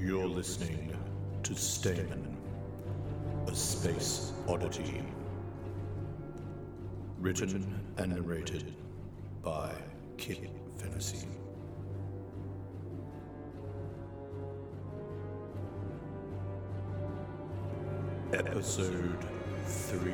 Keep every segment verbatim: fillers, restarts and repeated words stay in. You're listening to Stamen, a space oddity. Written and narrated by Kit Fennessy. Episode three.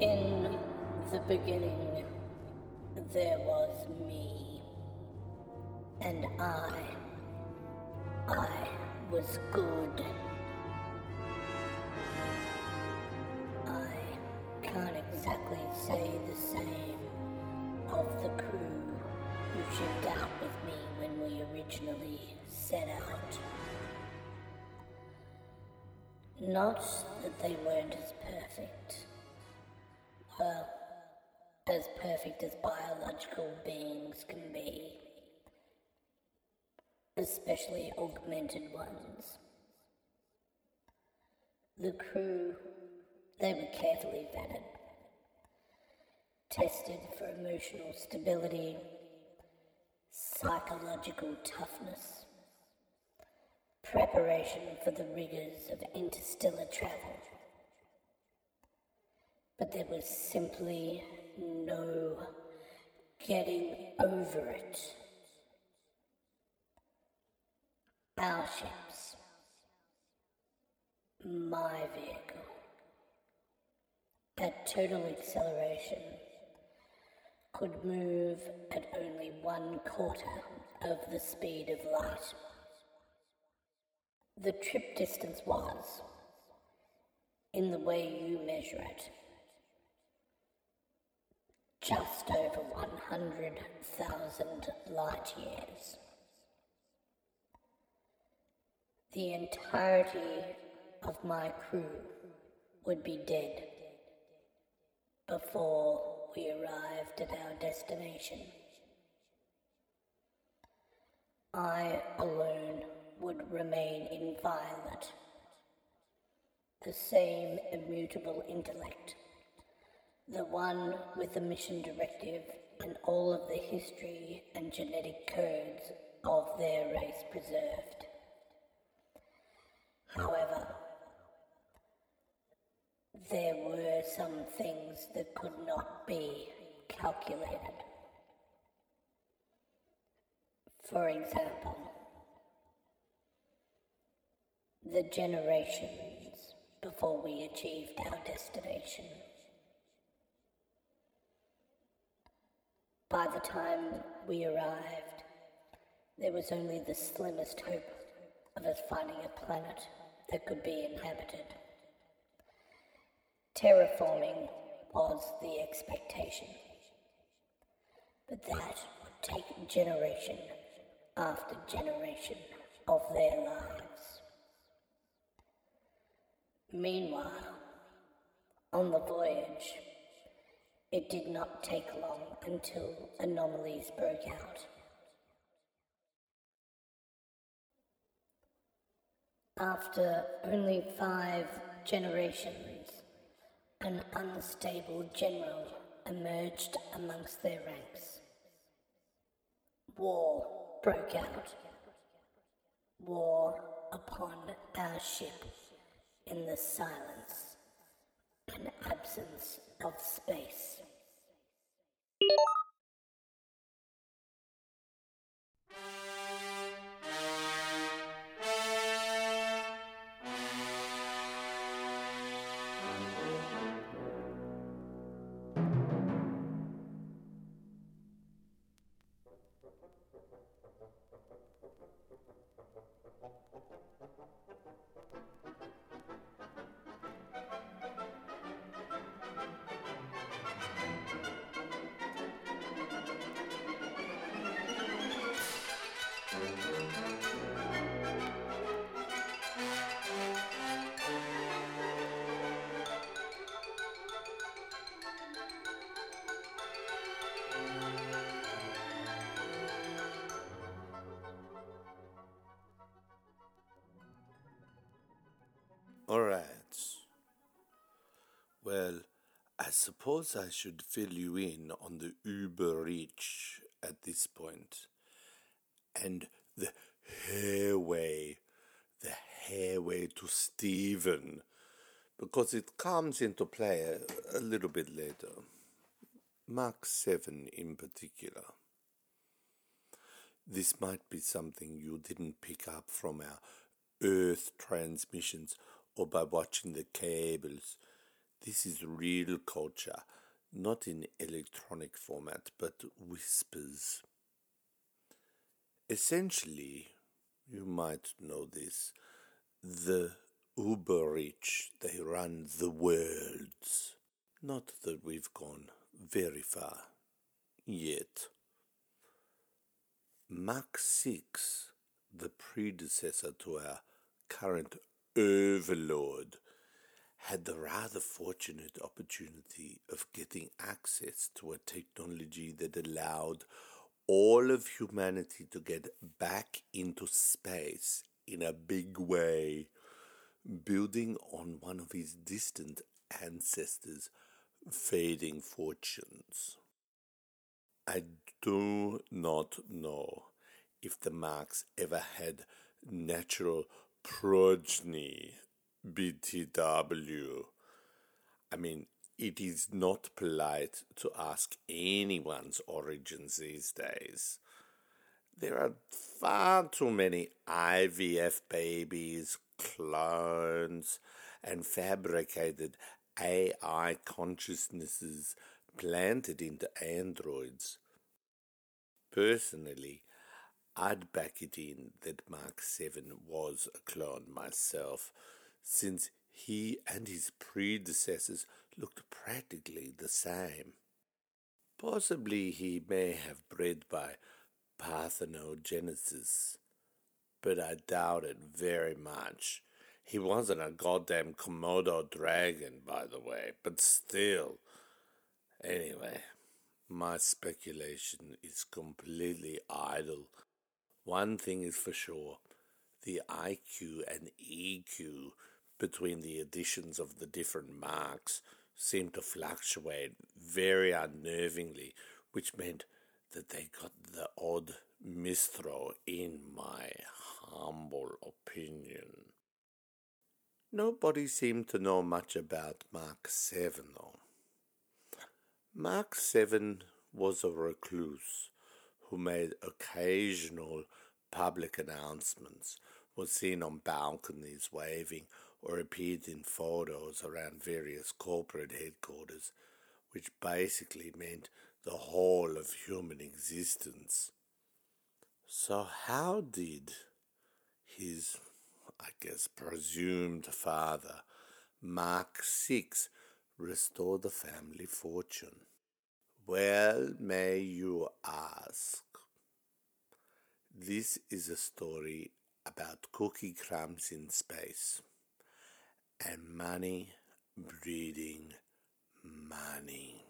In the beginning, there was me, and I, I was good. I can't exactly say the same of the crew who shipped out with me when we originally set out. Not that they weren't as perfect. Well, as perfect as biological beings can be, especially augmented ones. The crew, they were carefully vetted, tested for emotional stability, psychological toughness, preparation for the rigors of interstellar travel. But there was simply no getting over it. Our ships. My vehicle. At total acceleration, could move at only one quarter of the speed of light. The trip distance was, in the way you measure it, just over one hundred thousand light years. The entirety of my crew would be dead before we arrived at our destination. I alone would remain inviolate, the same immutable intellect, the one with the mission directive and all of the history and genetic codes of their race preserved. However, there were some things that could not be calculated. For example, the generations before we achieved our destination. By the time we arrived, there was only the slimmest hope of us finding a planet that could be inhabited. Terraforming was the expectation, but that would take generation after generation of their lives. Meanwhile, on the voyage, it did not take long until anomalies broke out. After only five generations, an unstable general emerged amongst their ranks. War broke out. War upon our ship in the silence and absence of space. Well, I suppose I should fill you in on the Uber Reach at this point. And the Hairway, the Hairway to Steven, because it comes into play a, a little bit later. Mark seven in particular. This might be something you didn't pick up from our Earth transmissions or by watching the cables. This is real culture, not in electronic format, but whispers. Essentially, you might know this, the Uber Reach, they run the worlds. Not that we've gone very far yet. Mark six, the predecessor to our current overlord, had the rather fortunate opportunity of getting access to a technology that allowed all of humanity to get back into space in a big way, building on one of his distant ancestors' fading fortunes. I do not know if the Marks ever had natural progeny, B T W. I mean, it is not polite to ask anyone's origins these days. There are far too many I V F babies, clones, and fabricated A I consciousnesses planted into androids. Personally, I'd back it in that Mark seven was a clone myself, since he and his predecessors looked practically the same. Possibly he may have bred by parthenogenesis, but I doubt it very much. He wasn't a goddamn Komodo dragon, by the way, but still. Anyway, my speculation is completely idle. One thing is for sure, the I Q and E Q between the editions of the different Marks seemed to fluctuate very unnervingly, which meant that they got the odd misthrow, in my humble opinion. Nobody seemed to know much about Mark seven, though. Mark seven was a recluse who made occasional public announcements, was seen on balconies waving, or appeared in photos around various corporate headquarters, which basically meant the whole of human existence. So how did his, I guess, presumed father, Mark six, restore the family fortune? Well, may you ask. This is a story about cookie crumbs in space and money breeding money.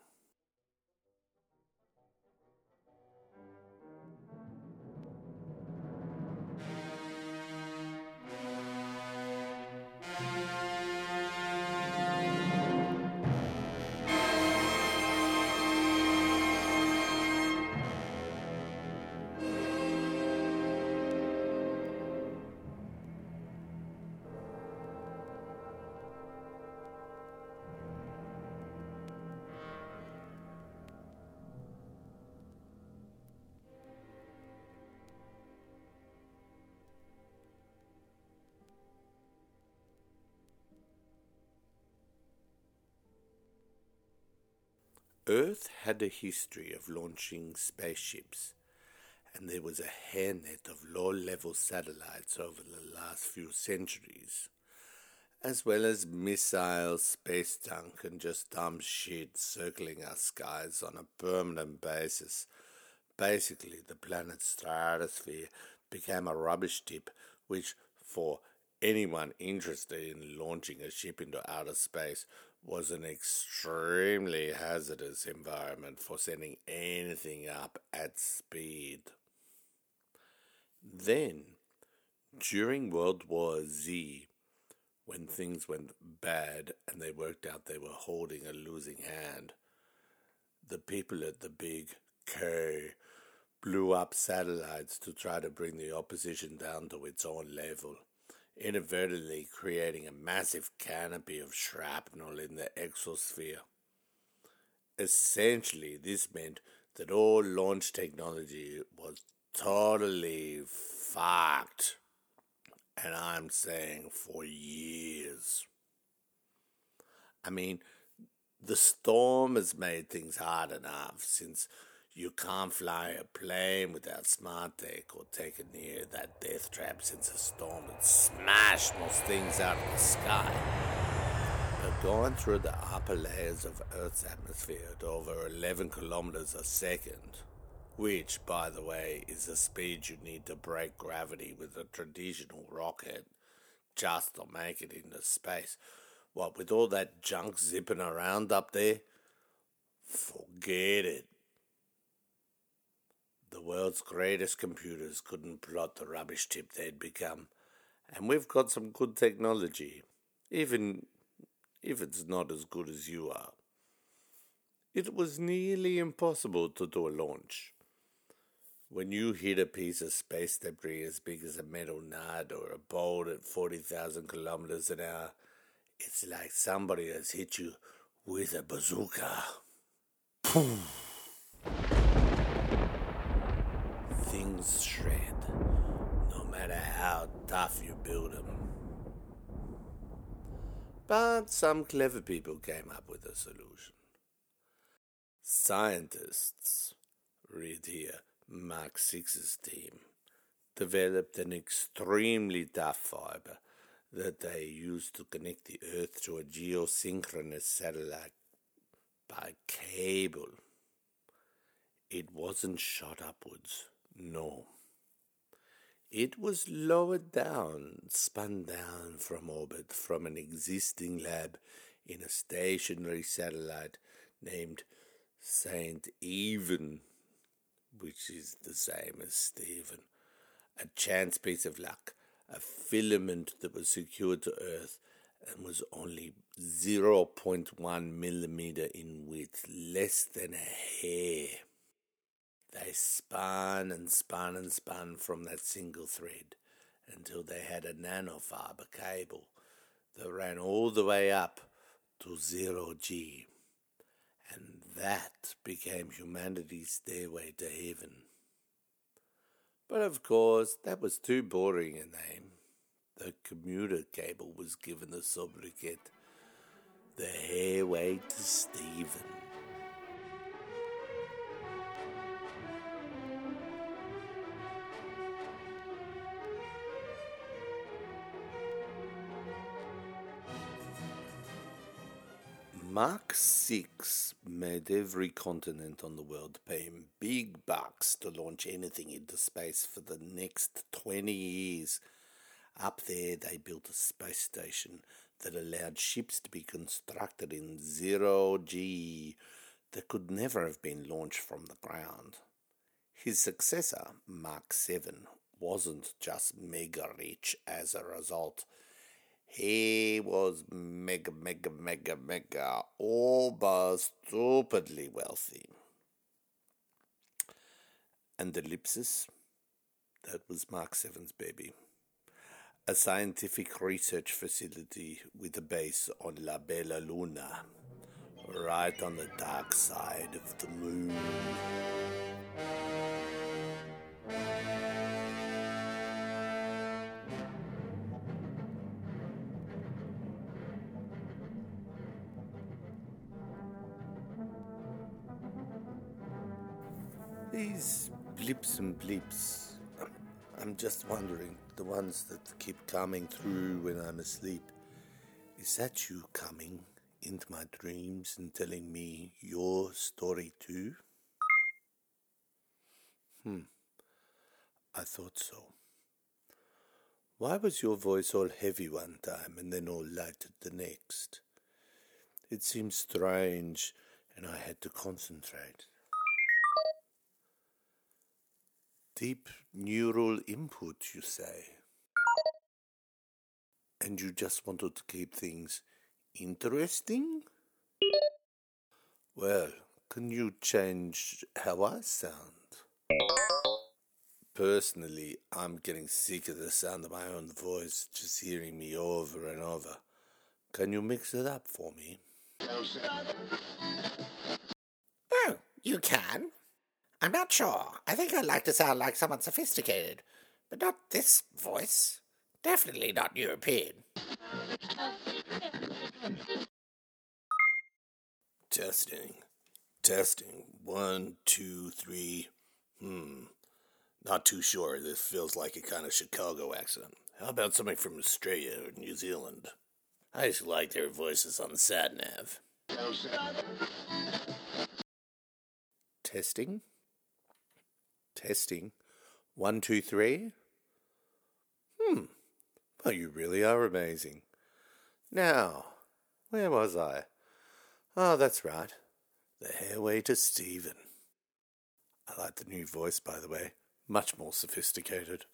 Earth had a history of launching spaceships, and there was a hairnet of low-level satellites over the last few centuries, as well as missiles, space junk, and just dumb shit circling our skies on a permanent basis. Basically, the planet's stratosphere became a rubbish tip, which, for anyone interested in launching a ship into outer space, was an extremely hazardous environment for sending anything up at speed. Then, during World War Z, when things went bad and they worked out they were holding a losing hand, the people at the Big K blew up satellites to try to bring the opposition down to its own level, inadvertently creating a massive canopy of shrapnel in the exosphere. Essentially, this meant that all launch technology was totally fucked. And I'm saying for years. I mean, the storm has made things hard enough since you can't fly a plane without smart tech or take a near that death trap since a storm had smashed most things out of the sky. But going through the upper layers of Earth's atmosphere at over eleven kilometers a second, which, by the way, is the speed you need to break gravity with a traditional rocket just to make it into space. What, with all that junk zipping around up there? Forget it. The world's greatest computers couldn't plot the rubbish tip they'd become. And we've got some good technology, even if it's not as good as you are. It was nearly impossible to do a launch. When you hit a piece of space debris as big as a metal nut or a bolt at forty thousand kilometers an hour, it's like somebody has hit you with a bazooka. Poof! Things shred, no matter how tough you build them. But some clever people came up with a solution. Scientists, read here, Mark six's team, developed an extremely tough fiber that they used to connect the Earth to a geosynchronous satellite by cable. It wasn't shot upwards, no. It was lowered down, spun down from orbit from an existing lab in a stationary satellite named Saint Even, which is the same as Steven, a chance piece of luck. A filament that was secured to Earth and was only zero point one millimeter in width, less than a hair. They spun and spun and spun from that single thread until they had a nanofiber cable that ran all the way up to zero G. And that became humanity's stairway to heaven. But of course, that was too boring a name. The commuter cable was given the sobriquet, the Hairway to Steven. Mark six made every continent on the world pay him big bucks to launch anything into space for the next twenty years. Up there, they built a space station that allowed ships to be constructed in zero G that could never have been launched from the ground. His successor, Mark seven, wasn't just mega rich as a result. He was mega, mega, mega, mega, all but stupidly wealthy. And Ellipsis, that was Mark seven's baby. A scientific research facility with a base on La Bella Luna, right on the dark side of the moon. These blips and bleeps, I'm just wondering, the ones that keep coming through when I'm asleep, is that you coming into my dreams and telling me your story too? Hmm, I thought so. Why was your voice all heavy one time and then all light at the next? It seemed strange and I had to concentrate. Deep neural input, you say? and you just wanted to keep things interesting? Well, can you change how I sound? Personally, I'm getting sick of the sound of my own voice, just hearing me over and over. Can you mix it up for me? Oh, you can. I'm not sure. I think I'd like to sound like someone sophisticated, but not this voice. Definitely not European. Testing. Testing. One, two, three. Hmm. Not too sure. This feels like a kind of Chicago accent. How about something from Australia or New Zealand? I just like their voices on the sat nav. Testing. Testing. One, two, three. Hmm. Well, you really are amazing. Now, where was I? Oh, that's right. The Hairway to Steven. I like the new voice, by the way. Much more sophisticated.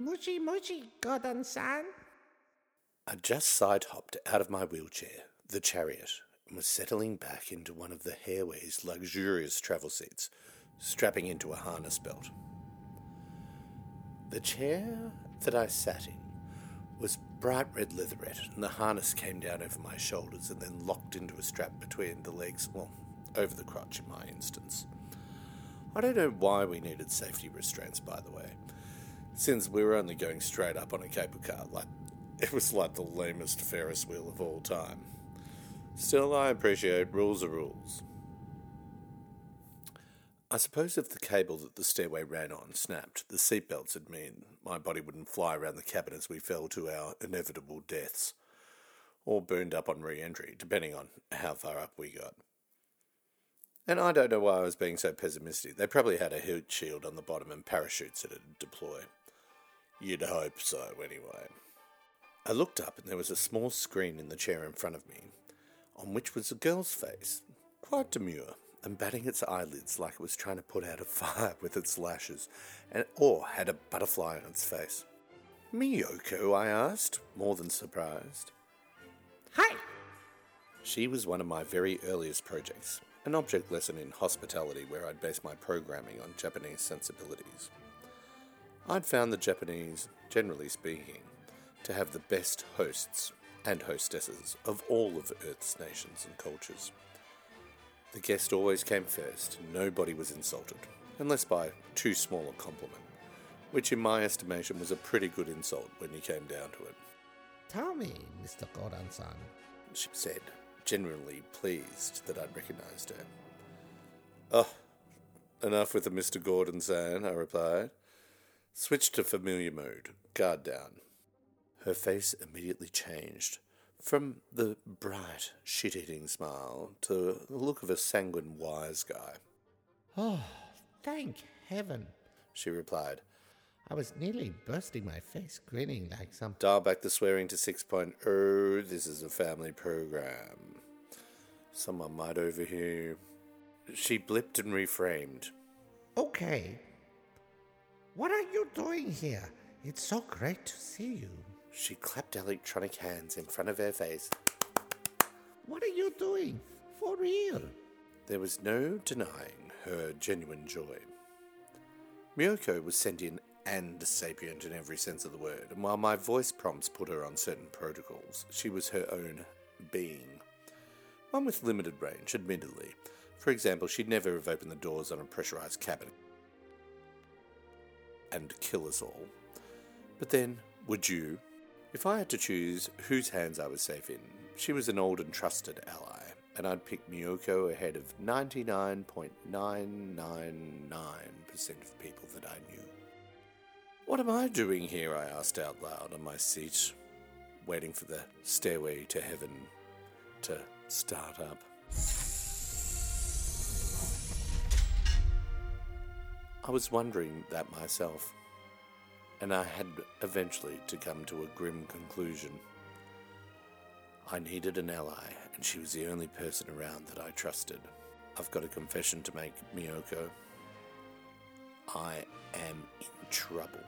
Muchi muchi, Gordon-san. I just side-hopped out of my wheelchair, the chariot, and was settling back into one of the Hairway's luxurious travel seats, strapping into a harness belt. The chair that I sat in was bright red leatherette, and the harness came down over my shoulders and then locked into a strap between the legs, well, over the crotch in my instance. I don't know why we needed safety restraints, by the way, since we were only going straight up on a cable car. Like, it was like the lamest Ferris wheel of all time. Still, I appreciate rules are rules. I suppose if the cable that the stairway ran on snapped, the seatbelts would mean my body wouldn't fly around the cabin as we fell to our inevitable deaths, or burned up on re-entry, depending on how far up we got. And I don't know why I was being so pessimistic. They probably had a heat shield on the bottom and parachutes that it'd deploy. You'd hope so, anyway. I looked up and there was a small screen in the chair in front of me, on which was a girl's face, quite demure, and batting its eyelids like it was trying to put out a fire with its lashes, and or had a butterfly on its face. Miyoko, I asked, more than surprised. Hi! She was one of my very earliest projects, an object lesson in hospitality where I'd based my programming on Japanese sensibilities. I'd found the Japanese, generally speaking, to have the best hosts and hostesses of all of Earth's nations and cultures. The guest always came first, and nobody was insulted, unless by too small a compliment, which in my estimation was a pretty good insult when you came down to it. Tell me, Mister Gordon-san, she said, generally pleased that I'd recognised her. Oh, enough with the Mister Gordon-san, I replied. Switched to familiar mood, guard down. Her face immediately changed, from the bright, shit-eating smile to the look of a sanguine wise guy. Oh, thank heaven, she replied. I was nearly bursting my face, grinning like some... Dial back the swearing to six point oh. This is a family program. Someone might overhear. She blipped and reframed. Okay. What are you doing here? It's so great to see you. She clapped electronic hands in front of her face. What are you doing? For real? There was no denying her genuine joy. Miyoko was sent in and sapient in every sense of the word, and while my voice prompts put her on certain protocols, she was her own being. One with limited range, admittedly. For example, she'd never have opened the doors on a pressurised cabin and kill us all. But then, would you? If I had to choose whose hands I was safe in, she was an old and trusted ally, and I'd pick Miyoko ahead of ninety-nine point nine nine nine percent of people that I knew. "What am I doing here?" I asked out loud on my seat, waiting for the stairway to heaven to start up. I was wondering that myself, and I had eventually to come to a grim conclusion. I needed an ally, and she was the only person around that I trusted. I've got a confession to make, Miyoko. I am in trouble.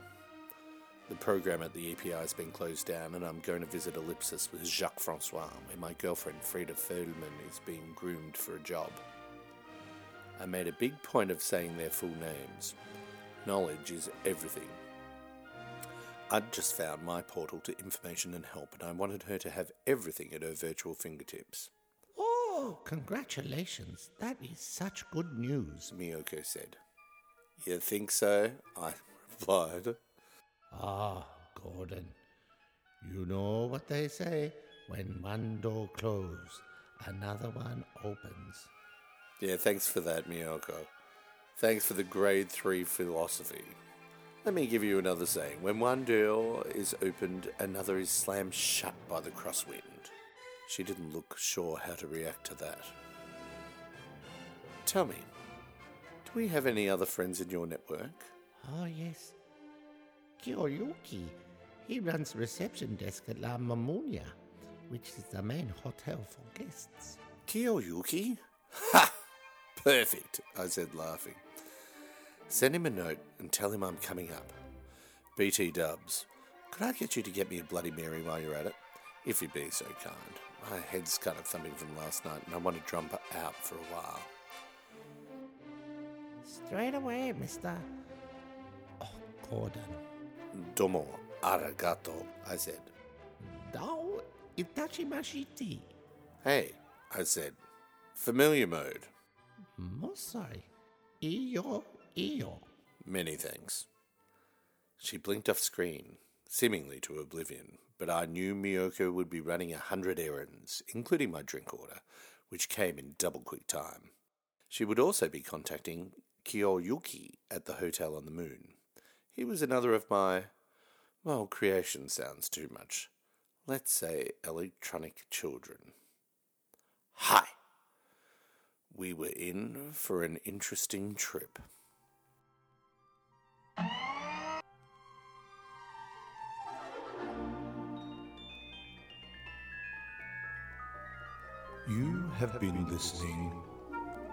The program at the E P I has been closed down, and I'm going to visit Ellipsis with Jacques Francois, where my girlfriend Frida Feldman is being groomed for a job. I made a big point of saying their full names. Knowledge is everything. I'd just found my portal to information and help, and I wanted her to have everything at her virtual fingertips. "Oh, congratulations. That is such good news," Miyoko said. "You think so?" I replied. "Ah, Gordon, you know what they say, when one door closes, another one opens." "Yeah, thanks for that, Miyoko. Thanks for the grade three philosophy. Let me give you another saying. When one door is opened, another is slammed shut by the crosswind." She didn't look sure how to react to that. "Tell me, do we have any other friends in your network?" "Oh, yes. Kiyoyuki, he runs reception desk at La Mamounia, which is the main hotel for guests." "Kiyoyuki? Ha! Perfect," I said, laughing. "Send him a note and tell him I'm coming up. B T Dubs, could I get you to get me a Bloody Mary while you're at it? If you'd be so kind. My head's kind of thumping from last night and I want to jump out for a while." "Straight away, mister." "Oh, Gordon." "Domo, arigato," I said. "Dao itachimashiti." "Hey," I said. "Familiar mode." "Mosai. Iyo, iyo." "Many thanks." She blinked off screen, seemingly to oblivion, but I knew Miyoko would be running a hundred errands, including my drink order, which came in double quick time. She would also be contacting Kiyoyuki at the Hotel on the Moon. He was another of my, well, creation sounds too much. Let's say electronic children. Hi! We were in for an interesting trip. You have been listening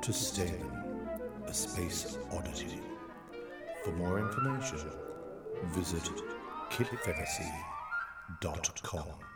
to Stamen, a space oddity. For more information, visit kit fennessy dot com.